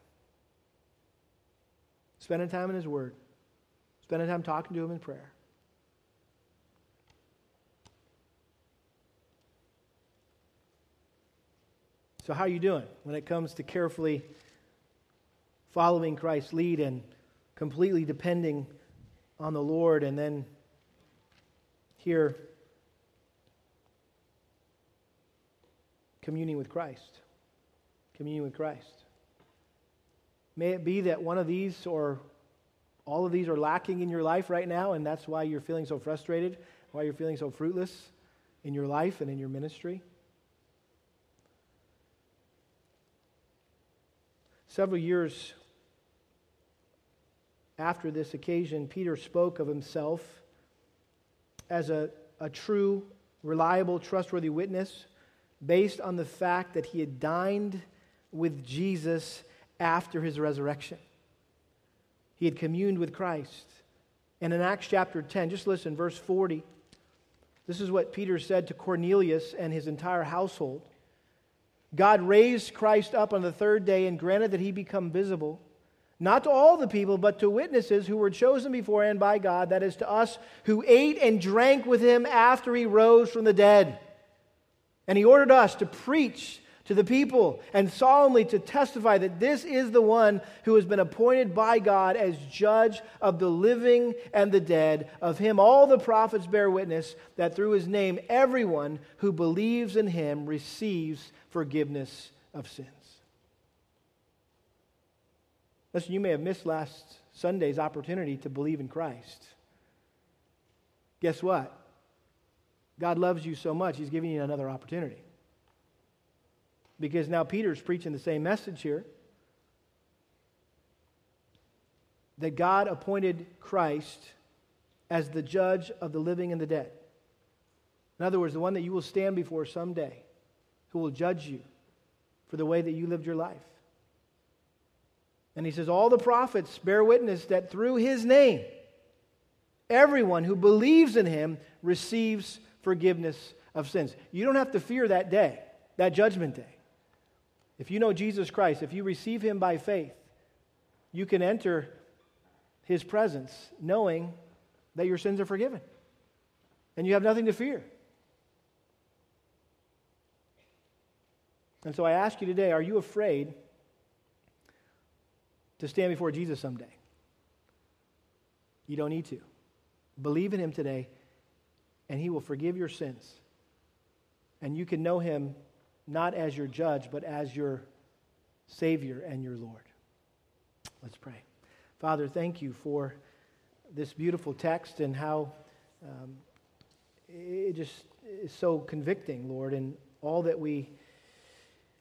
Spending time in his word. Spending time talking to him in prayer. So how are you doing when it comes to carefully following Christ's lead and completely depending on the Lord? And then here, communing with Christ. Communion with Christ. May it be that one of these or all of these are lacking in your life right now, and that's why you're feeling so frustrated, why you're feeling so fruitless in your life and in your ministry. Several years after this occasion, Peter spoke of himself as a, a true, reliable, trustworthy witness based on the fact that he had dined with Jesus after his resurrection. He had communed with Christ. And in Acts chapter ten, just listen, verse forty, this is what Peter said to Cornelius and his entire household. God raised Christ up on the third day and granted that he become visible, not to all the people, but to witnesses who were chosen beforehand by God, that is to us who ate and drank with him after he rose from the dead. And he ordered us to preach to the people and solemnly to testify that this is the one who has been appointed by God as judge of the living and the dead. Of him all the prophets bear witness that through his name everyone who believes in him receives forgiveness of sins. Listen, you may have missed last Sunday's opportunity to believe in Christ. Guess what? God loves you so much, he's giving you another opportunity. Because now Peter's preaching the same message here. That God appointed Christ as the judge of the living and the dead. In other words, the one that you will stand before someday, who will judge you for the way that you lived your life. And he says, all the prophets bear witness that through his name, everyone who believes in him receives forgiveness of sins. You don't have to fear that day, that judgment day. If you know Jesus Christ, if you receive him by faith, you can enter his presence knowing that your sins are forgiven. And you have nothing to fear. And so I ask you today, are you afraid to stand before Jesus someday? You don't need to. Believe in him today, and he will forgive your sins. And you can know him not as your judge, but as your Savior and your Lord. Let's pray. Father, thank you for this beautiful text and how um, it just is so convicting, Lord, and all that we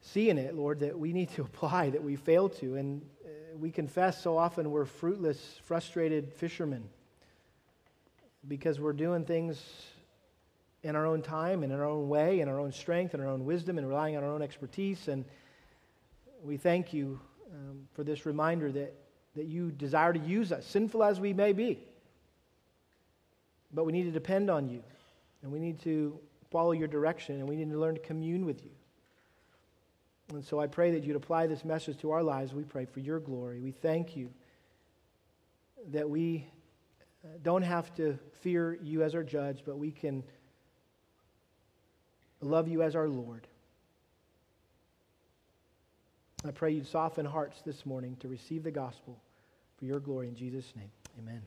see in it, Lord, that we need to apply, that we fail to. And uh, we confess so often we're fruitless, frustrated fishermen because we're doing things in our own time, and in our own way, in our own strength, and our own wisdom, and relying on our own expertise. And we thank you um, for this reminder that, that you desire to use us, sinful as we may be. But we need to depend on you, and we need to follow your direction, and we need to learn to commune with you. And so I pray that you'd apply this message to our lives. We pray for your glory. We thank you that we don't have to fear you as our judge, but we can love you as our Lord. I pray you'd soften hearts this morning to receive the gospel for your glory in Jesus' name. Amen.